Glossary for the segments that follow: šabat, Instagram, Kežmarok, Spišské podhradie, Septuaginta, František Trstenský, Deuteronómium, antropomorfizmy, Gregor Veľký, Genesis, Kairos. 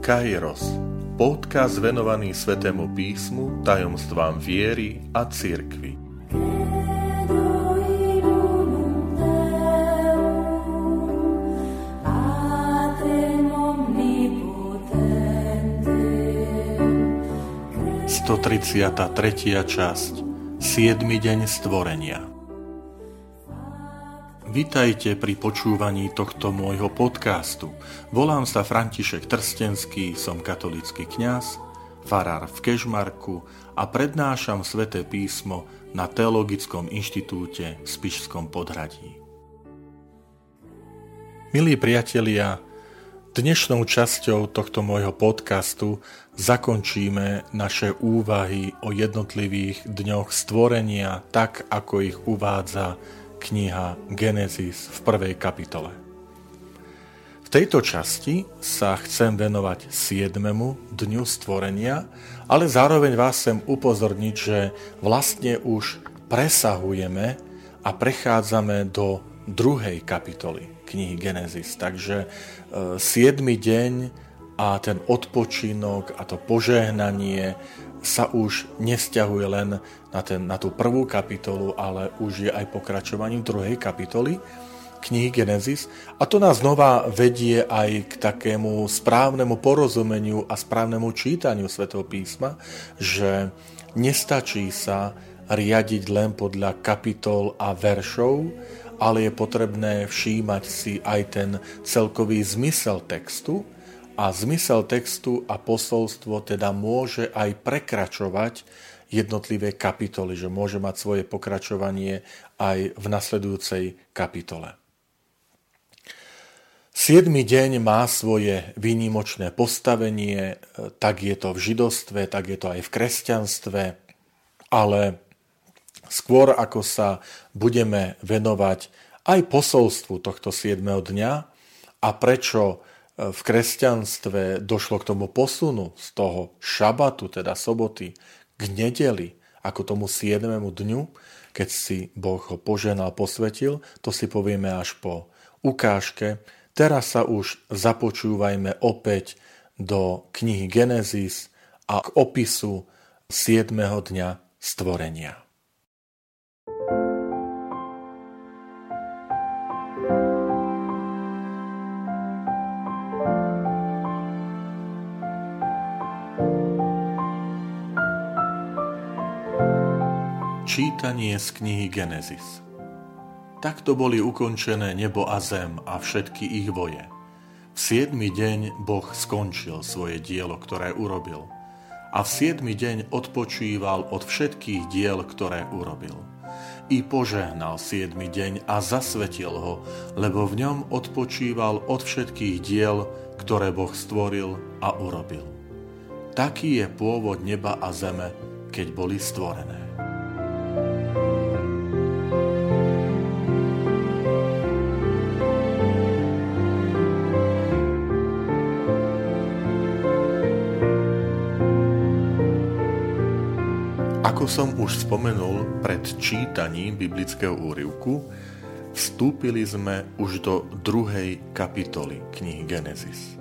Kairos, podcast venovaný Svätému písmu, tajomstvám viery a cirkvi. Tridsiata tretia časť, 7. deň stvorenia. Vitajte pri počúvaní tohto môjho podcastu. Volám sa František Trstenský, som katolícky kňaz, farár v Kežmarku a prednášam Sväté písmo na Teologickom inštitúte v Spišskom podhradí. Milí priatelia, dnešnou časťou tohto môjho podcastu zakončíme naše úvahy o jednotlivých dňoch stvorenia, tak ako ich uvádza kniha Genesis v 1. kapitole. V tejto časti sa chcem venovať 7. dňu stvorenia, ale zároveň vás chcem upozorniť, že vlastne už presahujeme a prechádzame do 2. kapitoly knihy Genesis. Takže 7. deň a ten odpočinok a to požehnanie sa už nesťahuje len na tú prvú kapitolu, ale už je aj pokračovaním druhej kapitoly knihy Genesis. A to nás znova vedie aj k takému správnemu porozumeniu a správnemu čítaniu Svätého písma, že nestačí sa riadiť len podľa kapitol a veršov, ale je potrebné všímať si aj ten celkový zmysel textu, a zmysel textu a posolstvo teda môže aj prekračovať jednotlivé kapitoly, že môže mať svoje pokračovanie aj v nasledujúcej kapitole. 7. deň má svoje výnimočné postavenie, tak je to v židovstve, tak je to aj v kresťanstve, ale skôr ako sa budeme venovať aj posolstvu tohto 7. dňa a prečo v kresťanstve došlo k tomu posunu z toho šabatu, teda soboty, k nedeli, ako tomu 7. dňu, keď si Boh ho požehnal, posvetil, to si povieme až po ukážke. Teraz sa už započúvajme opäť do knihy Genesis a k opisu 7. dňa stvorenia. Čítanie z knihy Genesis. Takto boli ukončené nebo a zem a všetky ich voje. V 7. deň Boh skončil svoje dielo, ktoré urobil. A v 7. deň odpočíval od všetkých diel, ktoré urobil. I požehnal 7. deň a zasvetil ho, lebo v ňom odpočíval od všetkých diel, ktoré Boh stvoril a urobil. Taký je pôvod neba a zeme, keď boli stvorené. Ako som už spomenul pred čítaním biblického úryvku, vstúpili sme už do 2. kapitoly knihy Genesis.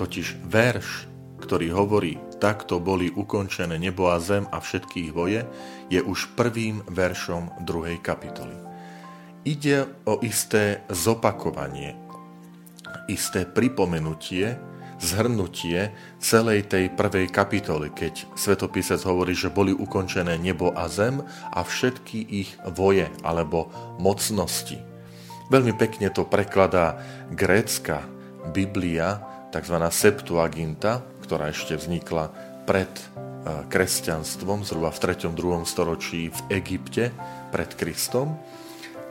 Totiž verš, ktorý hovorí takto boli ukončené nebo a zem a všetky ich voje, je už prvým veršom 2. kapitoly. Ide o isté zopakovanie, isté pripomenutie, zhrnutie celej tej prvej kapitoly, keď svätopisec hovorí, že boli ukončené nebo a zem a všetky ich voje alebo mocnosti. Veľmi pekne to prekladá grécka Biblia, tzv. Septuaginta, ktorá ešte vznikla pred kresťanstvom, zhruba v 3. 2. storočí v Egypte pred Kristom,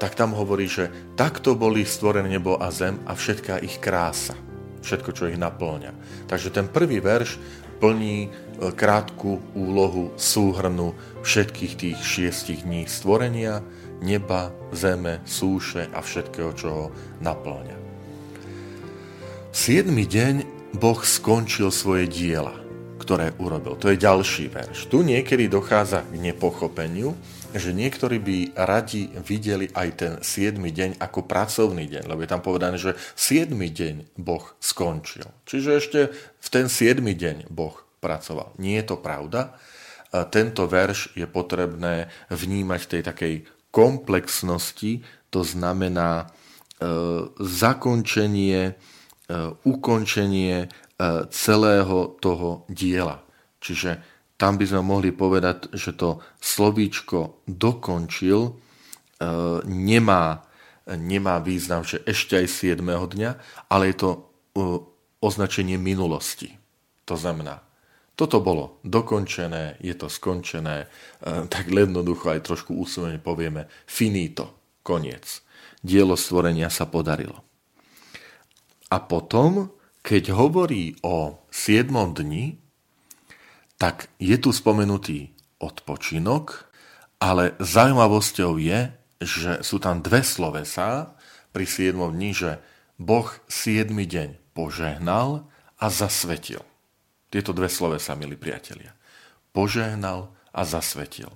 tak tam hovorí, že takto boli stvorené nebo a zem a všetká ich krása, všetko, čo ich naplňa. Takže ten prvý verš plní krátku úlohu súhrnu všetkých tých 6 dní stvorenia, neba, zeme, súše a všetkého, čo ho naplňa. 7. deň Boh skončil svoje diela. ktoré urobil. To je ďalší verš. Tu niekedy dochádza k nepochopeniu, že niektorí by radi videli aj ten 7. deň ako pracovný deň, lebo je tam povedané, že 7. deň Boh skončil. Čiže ešte v ten 7. deň Boh pracoval. Nie je to pravda. Tento verš je potrebné vnímať v tej takej komplexnosti, to znamená zakončenie, ukončenie celého toho diela. Čiže tam by sme mohli povedať, že to slovíčko dokončil nemá význam, že ešte aj 7. dňa, ale je to označenie minulosti. To znamená, toto bolo dokončené, je to skončené, tak jednoducho aj trošku úsmevne povieme finito, koniec. Dielo stvorenia sa podarilo. A potom, keď hovorí o 7. dni, tak je tu spomenutý odpočinok, ale zaujímavosťou je, že sú tam dve slovesá pri 7. dni, že Boh 7. deň požehnal a zasvetil. Tieto dve slovesá, milí priatelia. Požehnal a zasvetil.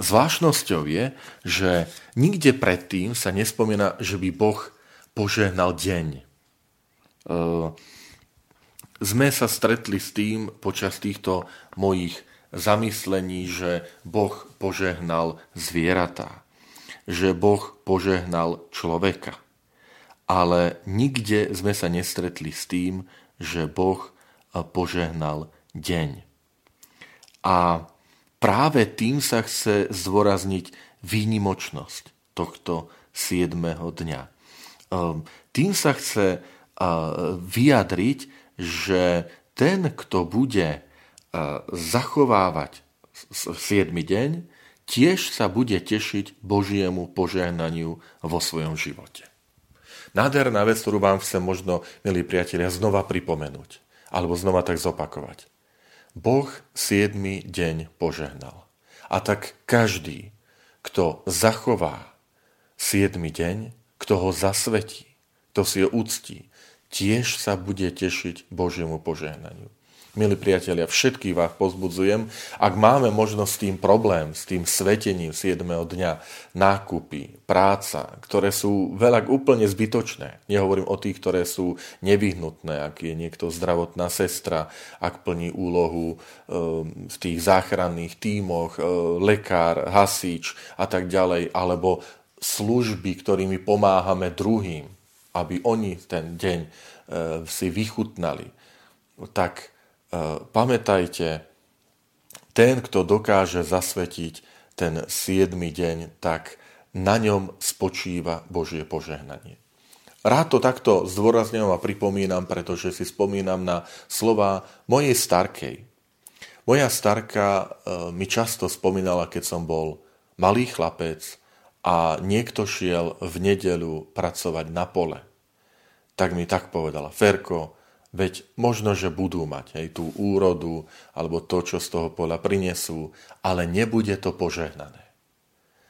Zvláštnosťou je, že nikde predtým sa nespomína, že by Boh požehnal deň. Sme sa stretli s tým počas týchto mojich zamyslení, že Boh požehnal zvieratá, že Boh požehnal človeka. Ale nikde sme sa nestretli s tým, že Boh požehnal deň. A práve tým sa chce zdôrazniť výnimočnosť tohto 7. dňa. Tým sa chce vyjadriť, že ten, kto bude zachovávať 7. deň, tiež sa bude tešiť Božiemu požehnaniu vo svojom živote. Nádherná vec, ktorú vám chcem možno, milí priatelia, znova pripomenúť. Alebo znova tak zopakovať. Boh 7. deň požehnal. A tak každý, kto zachová 7. deň, kto ho zasvetí, kto si ho uctí, tiež sa bude tešiť Božiemu požehnaniu. Milí priatelia, všetkých vás pozbudzujem, ak máme možnosť s tým problém, s tým svetením 7. dňa, nákupy, práca, ktoré sú veľak úplne zbytočné. Nehovorím o tých, ktoré sú nevyhnutné, ak je niekto zdravotná sestra, ak plní úlohu v tých záchranných tímoch, lekár, hasič a tak ďalej, alebo služby, ktorými pomáhame druhým, aby oni ten deň si vychutnali. Tak pamätajte, ten, kto dokáže zasvetiť ten 7. deň, tak na ňom spočíva Božie požehnanie. Rád to takto zdôrazňujem a pripomínam, pretože si spomínam na slová mojej starkej. Moja starka mi často spomínala, keď som bol malý chlapec a niekto šiel v nedeľu pracovať na pole. Tak mi tak povedala: Ferko, veď možno, že budú mať tú úrodu alebo to, čo z toho poľa prinesú, ale nebude to požehnané.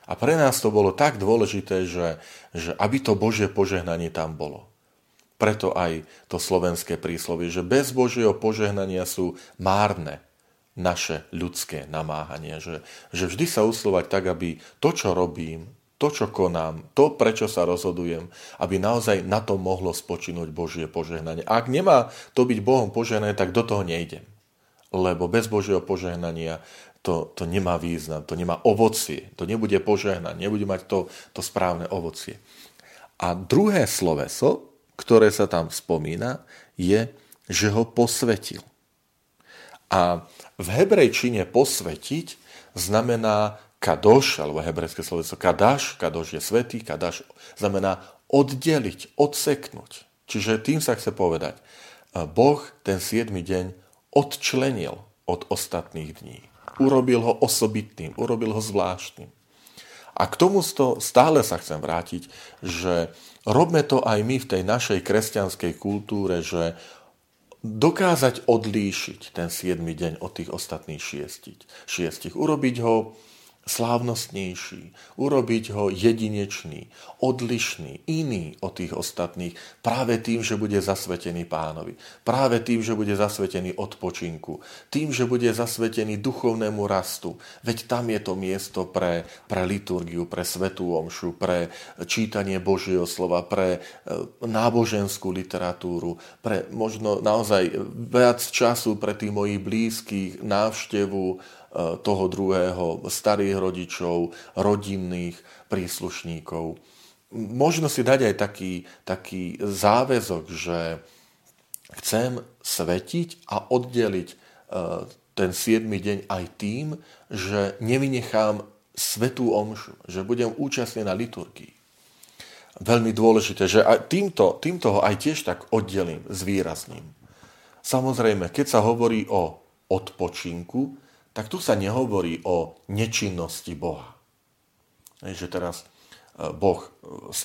A pre nás to bolo tak dôležité, že aby to Božie požehnanie tam bolo. Preto aj to slovenské príslovie, že bez Božieho požehnania sú márne naše ľudské namáhanie. Že vždy sa uslovať tak, aby to, čo robím, to, čo konám, to, prečo sa rozhodujem, aby naozaj na to mohlo spočinúť Božie požehnanie. A ak nemá to byť Bohom požehnané, tak do toho nejdem. Lebo bez Božieho požehnania to nemá význam, to nemá ovocie, to nebude požehnané, nebude mať to správne ovocie. A druhé sloveso, ktoré sa tam spomína, je, že ho posvetil. A v hebrejčine posvetiť znamená kadoš, alebo hebrejské sloveso kadaš, kadoš je svätý, kadaš znamená oddeliť, odseknúť. Čiže tým sa chce povedať, Boh ten 7. deň odčlenil od ostatných dní. Urobil ho osobitným, urobil ho zvláštnym. A k tomu stále sa chcem vrátiť, že robme to aj my v tej našej kresťanskej kultúre, že dokázať odlíšiť ten 7. deň od tých ostatných šiestich. Urobiť ho slávnostnejší, urobiť ho jedinečný, odlišný, iný od tých ostatných, práve tým, že bude zasvetený Pánovi, práve tým, že bude zasvetený odpočinku, tým, že bude zasvetený duchovnému rastu, veď tam je to miesto pre liturgiu, pre svätú omšu, pre čítanie Božieho slova, pre náboženskú literatúru, pre možno naozaj viac času pre tých mojich blízkych, návštevu toho druhého, starých rodičov, rodinných príslušníkov. Možno si dať aj taký záväzok, že chcem svetiť a oddeliť ten 7. deň aj tým, že nevynechám svätú omšu, že budem účastný na liturgii. Veľmi dôležité, že týmto ho aj tiež tak oddelím, zvýrazním. Samozrejme, keď sa hovorí o odpočinku, tak tu sa nehovorí o nečinnosti Boha. Že teraz Boh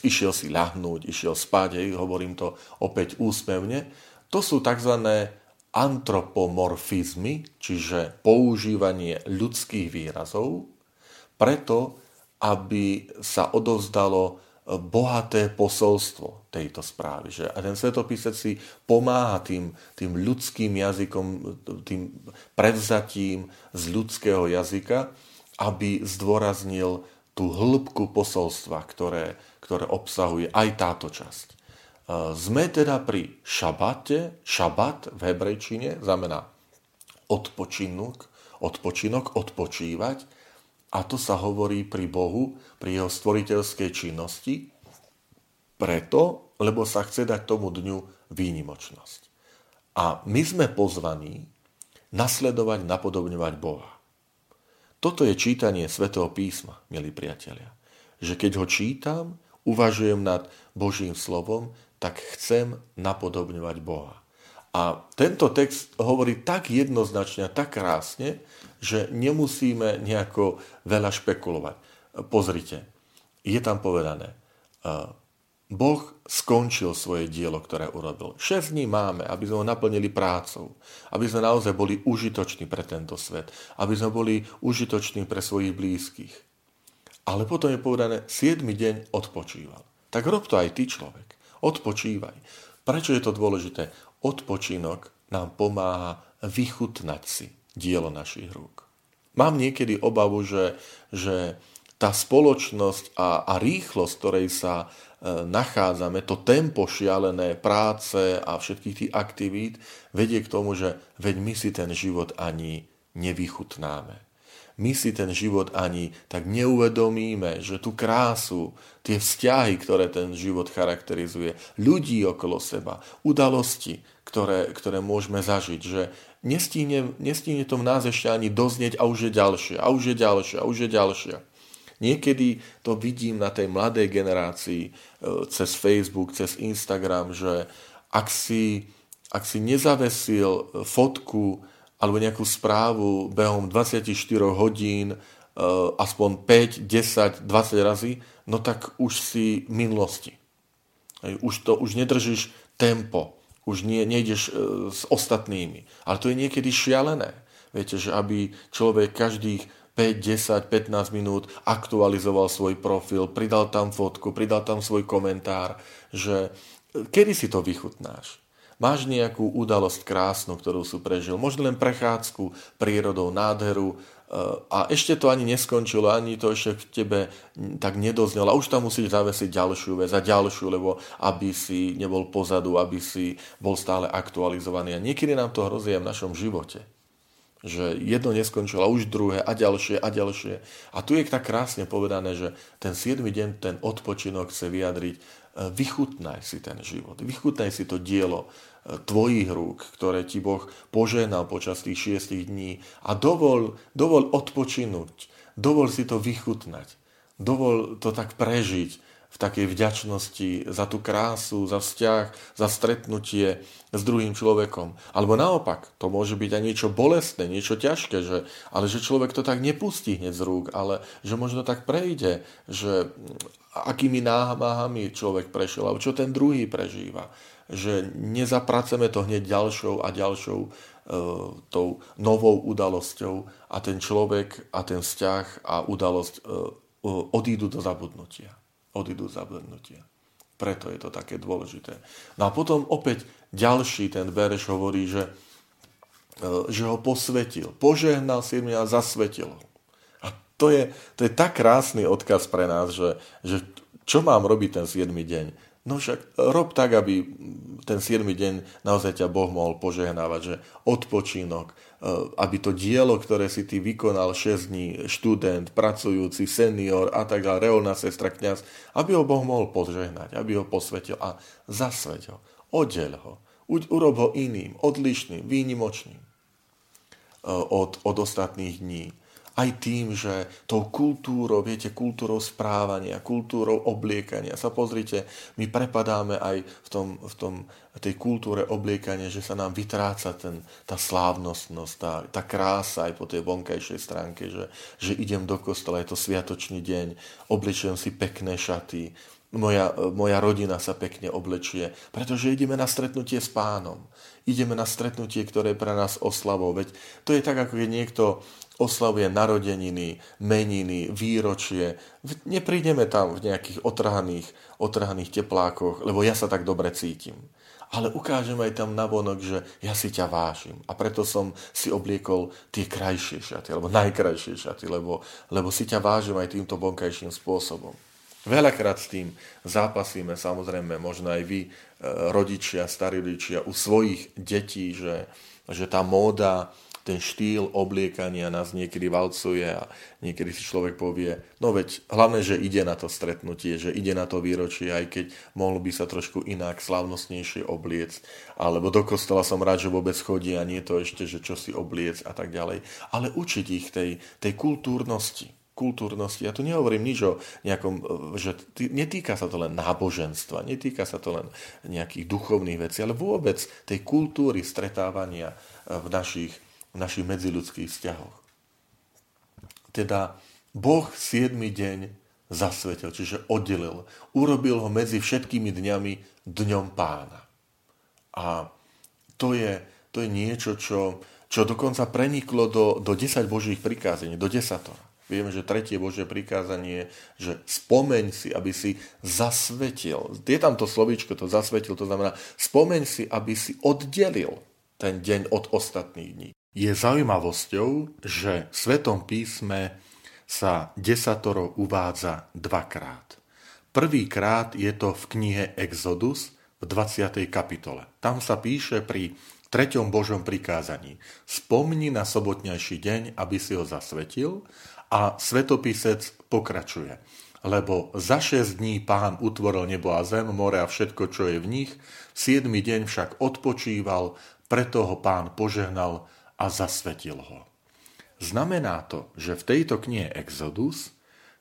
išiel si ľahnúť, išiel spať, hovorím to opäť úsmevne. To sú tzv. Antropomorfizmy, čiže používanie ľudských výrazov, preto, aby sa odovzdalo bohaté posolstvo tejto správy. Že ten svetopisec si pomáha tým ľudským jazykom, tým prevzatím z ľudského jazyka, aby zdôraznil tú hĺbku posolstva, ktoré obsahuje aj táto časť. Sme teda pri šabate. Šabat v hebrejčine znamená odpočinok, odpočívať. A to sa hovorí pri Bohu, pri jeho stvoriteľskej činnosti, preto, lebo sa chce dať tomu dňu výnimočnosť. A my sme pozvaní nasledovať, napodobňovať Boha. Toto je čítanie Svätého písma, milí priatelia. Že keď ho čítam, uvažujem nad Božím slovom, tak chcem napodobňovať Boha. A tento text hovorí tak jednoznačne, tak krásne, že nemusíme nejako veľa špekulovať. Pozrite, je tam povedané, Boh skončil svoje dielo, ktoré urobil. 6 dní máme, aby sme ho naplnili prácou, aby sme naozaj boli užitoční pre tento svet, aby sme boli užitoční pre svojich blízkych. Ale potom je povedané, 7. deň odpočíval. Tak rob to aj ty, človek. Odpočívaj. Prečo je to dôležité? Odpočinok nám pomáha vychutnať si dielo našich rúk. Mám niekedy obavu, že tá spoločnosť a rýchlosť, ktorej sa nachádzame, to tempo šialené práce a všetkých tých aktivít, vedie k tomu, že veď my si ten život ani nevychutnáme. My si ten život ani tak neuvedomíme, že tú krásu, tie vzťahy, ktoré ten život charakterizuje, ľudí okolo seba, udalosti, ktoré môžeme zažiť, že nestíne to v nás ešte ani doznieť a už je ďalšie, a už je ďalšie, a už je ďalšie. Niekedy to vidím na tej mladej generácii cez Facebook, cez Instagram, že ak si nezavesil fotku alebo nejakú správu behom 24 hodín, aspoň 5, 10, 20 razy, no tak už si minulosti. Už nedržíš tempo, už nejdeš s ostatnými. Ale to je niekedy šialené. Viete, že aby človek každých 5, 10, 15 minút aktualizoval svoj profil, pridal tam fotku, pridal tam svoj komentár, že kedy si to vychutnáš? Máš nejakú udalosť krásnu, ktorú si prežil, možno len prechádzku prírodou, nádheru a ešte to ani neskončilo, ani to ešte v tebe tak nedoznelo. A už tam musíš zavesiť ďalšiu vec a ďalšiu, lebo aby si nebol pozadu, aby si bol stále aktualizovaný. A niekedy nám to hrozí v našom živote, že jedno neskončilo, už druhé a ďalšie a ďalšie. A tu je tak krásne povedané, že ten 7. deň, ten odpočinok chce vyjadriť, vychutnaj si ten život, vychutnaj si to dielo tvojich rúk, ktoré ti Boh poženal počas tých 6 dní a dovol odpočinúť, dovol si to vychutnať, dovol to tak prežiť v takej vďačnosti za tú krásu, za vzťah, za stretnutie s druhým človekom. Alebo naopak, to môže byť aj niečo bolestné, niečo ťažké, ale že človek to tak nepustí hneď z rúk, ale že možno tak prejde, že akými námahami človek prešiel, alebo čo ten druhý prežíva. Že nezapraceme to hneď ďalšou a ďalšou tou novou udalosťou a ten človek a ten vzťah a udalosť odídu do zabudnutia. Preto je to také dôležité. No a potom opäť ďalší ten verš hovorí, že ho posvetil. Požehnal si mňa a zasvetil ho. A to je tak krásny odkaz pre nás, že čo mám robiť ten 7. deň? No však rob tak, aby ten 7. deň naozaj ťa Boh mohol požehnávať, že odpočinok, aby to dielo, ktoré si ty vykonal 6 dní, študent, pracujúci, senior a tak ďalej, reholná sestra, kňaz, aby ho Boh mohol požehnať, aby ho posvetil a zasveť ho, oddeľ ho, urob ho iným, odlišným, výnimočným od ostatných dní. Aj tým, že tou kultúrou, viete, kultúrou správania, kultúrou obliekania. Sa pozrite, my prepadáme aj v tej kultúre obliekania, že sa nám vytráca tá slávnostnosť, tá krása aj po tej vonkajšej stránke, že idem do kostola, je to sviatočný deň, oblečujem si pekné šaty, moja rodina sa pekne oblečie, pretože ideme na stretnutie s Pánom. Ideme na stretnutie, ktoré je pre nás oslavou. Veď to je tak, ako keď niekto oslavuje narodeniny, meniny, výročie. Neprídeme tam v nejakých otrhaných teplákoch, lebo ja sa tak dobre cítim. Ale ukážem aj tam navonok, že ja si ťa vážim. A preto som si obliekol tie krajšie šaty, alebo najkrajšie šaty, lebo si ťa vážim aj týmto vonkajším spôsobom. Veľakrát s tým zápasíme, samozrejme, možno aj vy, rodičia, starí rodičia, u svojich detí, že tá móda, ten štýl obliekania nás niekedy valcuje a niekedy si človek povie, no veď hlavne, že ide na to stretnutie, že ide na to výročie, aj keď mohlo by sa trošku inak, slávnostnejšie obliec, alebo do kostola som rád, že vôbec chodí a nie to ešte, že čo si obliec a tak ďalej. Ale učiť ich tej kultúrnosti. Ja tu nehovorím nič o nejakom, že netýka sa to len náboženstva, netýka sa to len nejakých duchovných vecí, ale vôbec tej kultúry stretávania v našich medziľudských vzťahoch. Teda Boh 7. deň zasvetil, čiže oddelil, urobil ho medzi všetkými dňami dňom Pána. A to je niečo, čo dokonca preniklo do 10 Božích prikázení, do desatora. Vieme, že 3. Božie prikázanie je, že spomeň si, aby si zasvetil. Je tam to slovíčko, to zasvetil, to znamená spomeň si, aby si oddelil ten deň od ostatných dní. Je zaujímavosťou, že v Svetom písme sa desatoro uvádza dvakrát. Prvýkrát je to v knihe Exodus v 20. kapitole. Tam sa píše pri 3. Božom prikázaní: spomni na sobotnejší deň, aby si ho zasvetil. A svetopisec pokračuje. Lebo za 6 dní Pán utvoril nebo a zem, more a všetko, čo je v nich. 7. deň však odpočíval, preto ho Pán požehnal a zasvetil ho. Znamená to, že v tejto knihe Exodus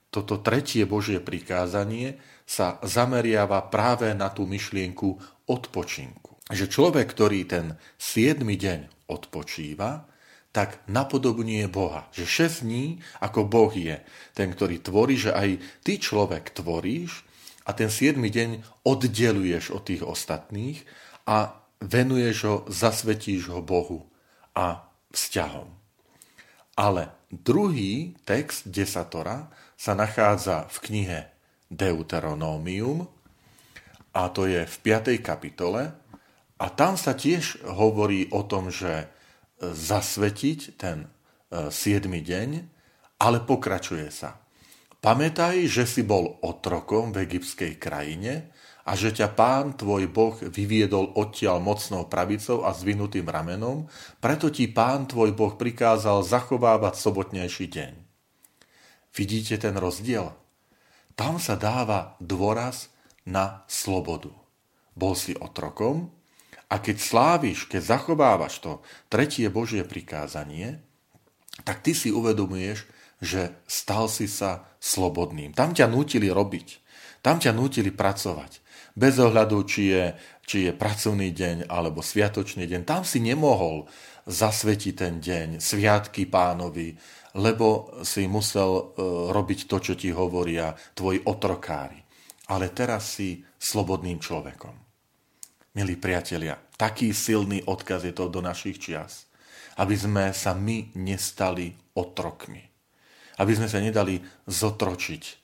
toto 3. Božie prikázanie sa zameriava práve na tú myšlienku odpočinku. Že človek, ktorý ten 7. deň odpočíva, tak napodobňuje Boha. Že 6 dní, ako Boh je ten, ktorý tvorí, že aj ty, človek, tvoríš a ten 7. deň oddeluješ od tých ostatných a venuješ ho, zasvetíš ho Bohu a vzťahom. Ale druhý text desatora sa nachádza v knihe Deuteronómium a to je v 5. kapitole a tam sa tiež hovorí o tom, že zasvetiť ten 7. deň, ale pokračuje sa. Pamätaj, že si bol otrokom v egyptskej krajine a že ťa Pán tvoj Boh vyviedol odtiaľ mocnou pravicou a zvinutým ramenom, preto ti Pán tvoj Boh prikázal zachovávať sobotnejší deň. Vidíte ten rozdiel? Tam sa dáva dôraz na slobodu. Bol si otrokom, a keď sláviš, keď zachovávaš to 3. Božie prikázanie, tak ty si uvedomuješ, že stal si sa slobodným. Tam ťa nútili robiť. Tam ťa nútili pracovať. Bez ohľadu, či je pracovný deň alebo sviatočný deň. Tam si nemohol zasvetiť ten deň, sviatky Pánovi, lebo si musel robiť to, čo ti hovoria tvoji otrokári. Ale teraz si slobodným človekom. Milí priatelia, taký silný odkaz je to do našich čias. aby sme sa my nestali otrokmi. Aby sme sa nedali zotročiť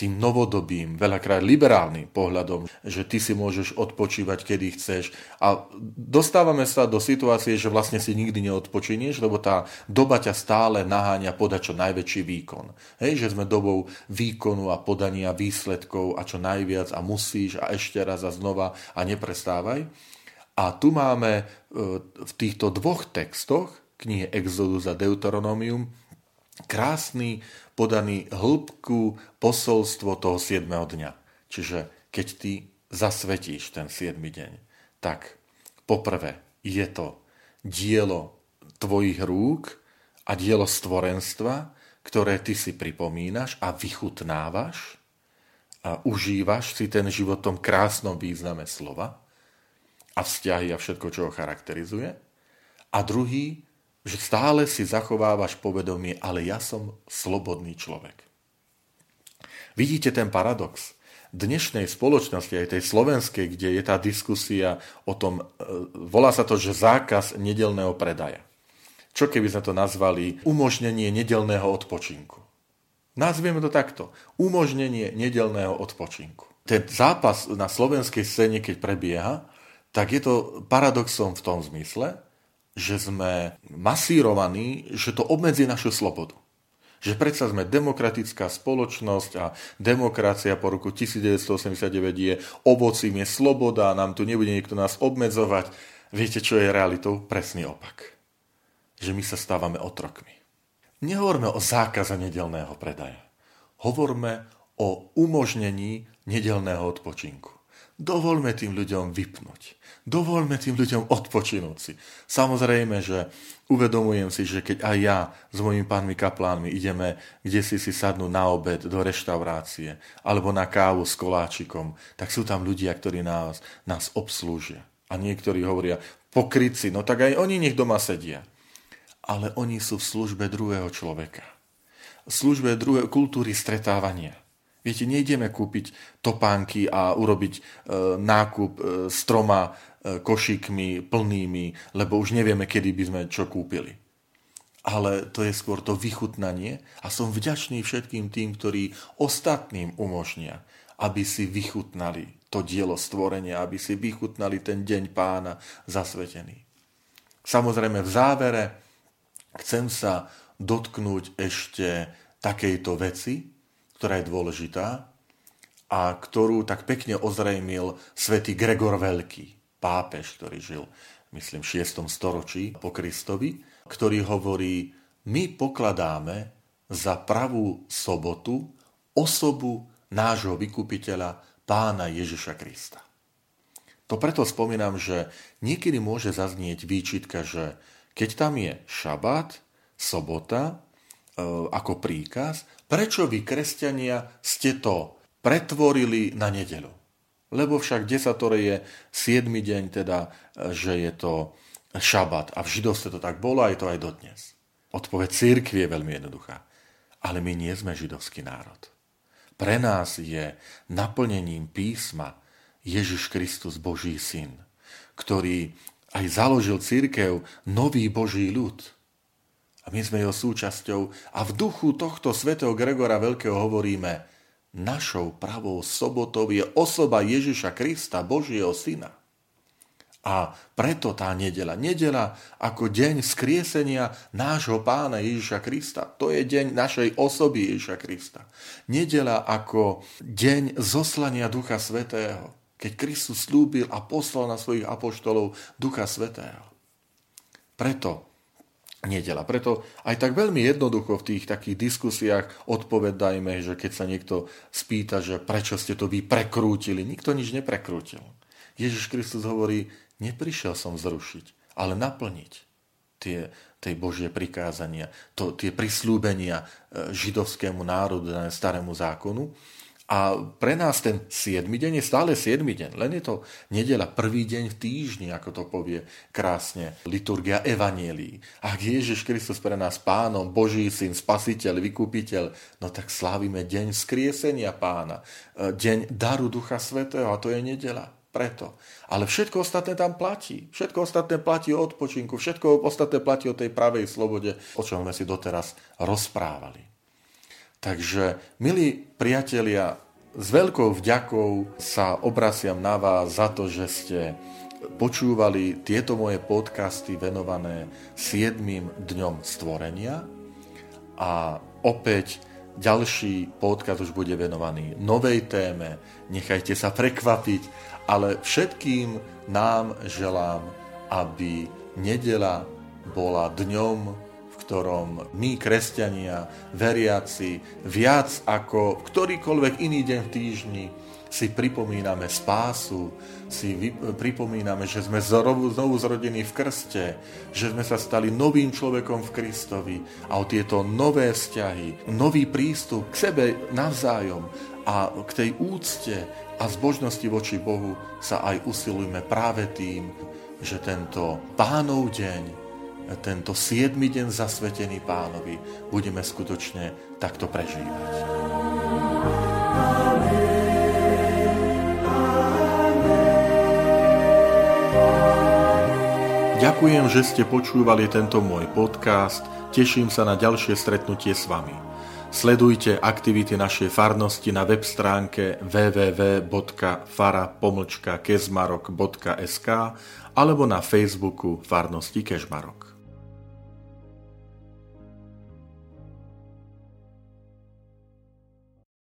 tým novodobým, veľakrát liberálnym pohľadom, že ty si môžeš odpočívať, kedy chceš. A dostávame sa do situácie, že vlastne si nikdy neodpočinieš, lebo tá doba ťa stále naháňa podať čo najväčší výkon. Hej, že sme dobou výkonu a podania výsledkov a čo najviac a musíš a ešte raz a znova a neprestávaj. A tu máme v týchto dvoch textoch, knihe Exodus a Deuteronomium, krásny, podaný hĺbku posolstvo toho 7. dňa. Čiže keď ty zasvetíš ten 7. deň, tak poprvé je to dielo tvojich rúk a dielo stvorenstva, ktoré ty si pripomínaš a vychutnávaš a užívaš si ten život v tom krásnom význame slova a vzťahy a všetko, čo ho charakterizuje. A druhý, že stále si zachovávaš povedomie, ale ja som slobodný človek. Vidíte ten paradox? Dnešnej spoločnosti, aj tej slovenskej, kde je tá diskusia o tom, volá sa to, že zákaz nedeľného predaja. Čo keby sme to nazvali umožnenie nedeľného odpočinku? Nazvieme to takto. Umožnenie nedeľného odpočinku. Ten zápas na slovenskej scéne, keď prebieha, tak je to paradoxom v tom zmysle, že sme masírovaní, že to obmedzí našu slobodu. Že predsa sme demokratická spoločnosť a demokracia po roku 1989 je ovocím, je sloboda, nám tu nebude niekto nás obmedzovať. Viete, čo je realitou? Presný opak. Že my sa stávame otrokmi. Nehovorme o zákaze nedeľného predaja. Hovorme o umožnení nedeľného odpočinku. Dovoľme tým ľuďom vypnúť. Dovoľme tým ľuďom odpočinúť si. Samozrejme, že uvedomujem si, že keď aj ja s mojimi pánmi kaplánmi ideme kdesi si sadnúť na obed do reštaurácie alebo na kávu s koláčikom, tak sú tam ľudia, ktorí nás obslúžia. A niektorí hovoria, pokrytci, no tak aj oni nech doma sedia. Ale oni sú v službe druhého človeka. V službe druhej kultúry stretávania. Viete, nejdeme kúpiť topánky a urobiť nákup s troma košíkmi plnými, lebo už nevieme, kedy by sme čo kúpili. Ale to je skôr to vychutnanie a som vďačný všetkým tým, ktorí ostatným umožnia, aby si vychutnali to dielo stvorenia, aby si vychutnali ten deň Pána zasvetený. Samozrejme, v závere chcem sa dotknúť ešte takejto veci, ktorá je dôležitá a ktorú tak pekne ozrejmil svätý Gregor Veľký, pápež, ktorý žil, myslím, v 6. storočí po Kristovi, ktorý hovorí, my pokladáme za pravú sobotu osobu nášho vykupiteľa Pána Ježiša Krista. To preto spomínam, že niekedy môže zaznieť výčitka, že keď tam je šabát, sobota, ako príkaz, prečo vy, kresťania, ste to pretvorili na nedeľu? Lebo však desatore je 7. deň, teda, že je to šabat. A v židovstve to tak bolo a je to aj dodnes. Odpoveď cirkvi je veľmi jednoduchá. Ale my nie sme židovský národ. Pre nás je naplnením písma Ježiš Kristus, Boží syn, ktorý aj založil cirkev, nový Boží ľud. A my sme jeho súčasťou a v duchu tohto svätého Gregora Veľkého hovoríme, našou pravou sobotou je osoba Ježiša Krista, Božieho syna. A preto tá nedeľa ako deň vzkriesenia nášho Pána Ježiša Krista. To je deň našej osoby Ježiša Krista. Nedeľa ako deň zoslania Ducha Svätého, keď Kristus slúbil a poslal na svojich apoštolov Ducha Svätého. Preto nedeľa. Preto aj tak veľmi jednoducho v tých takých diskusiách odpovedajme, že keď sa niekto spýta, že prečo ste to vy prekrútili, nikto nič neprekrútil. Ježiš Kristus hovorí, neprišiel som zrušiť, ale naplniť tie Božie prikázania, tie prisľúbenia židovskému národu, starému zákonu. A pre nás ten 7. deň je stále 7. deň, len je to nedeľa, prvý deň v týždni, ako to povie krásne liturgia Evanjelií. Ak Ježiš Kristus pre nás Pánom, Boží syn, Spasiteľ, Vykupiteľ, no tak slávime deň vzkriesenia Pána, deň daru Ducha Svätého, a to je nedeľa. preto. Ale všetko ostatné tam platí. Všetko ostatné platí o odpočinku, všetko ostatné platí o tej pravej slobode, o čom sme si doteraz rozprávali. Takže, milí priatelia, s veľkou vďakou sa obraciam na vás za to, že ste počúvali tieto moje podcasty venované 7. dňom stvorenia. A opäť ďalší podcast už bude venovaný novej téme. Nechajte sa prekvapiť, ale všetkým nám želám, aby nedeľa bola dňom, v ktorom my, kresťania, veriaci, viac ako ktorýkoľvek iný deň v týždni si pripomíname spásu, si pripomíname, že sme znovu zrodení v krste, že sme sa stali novým človekom v Kristovi a o tieto nové vzťahy, nový prístup k sebe navzájom a k tej úcte a zbožnosti voči Bohu sa aj usilujme práve tým, že tento Pánov deň, tento 7. deň zasvetený Pánovi budeme skutočne takto prežívať. Ďakujem, že ste počúvali tento môj podcast. Teším sa na ďalšie stretnutie s vami. Sledujte aktivity našej farnosti na web stránke www.fara-kezmarok.sk alebo na Facebooku Farnosti Kežmarok.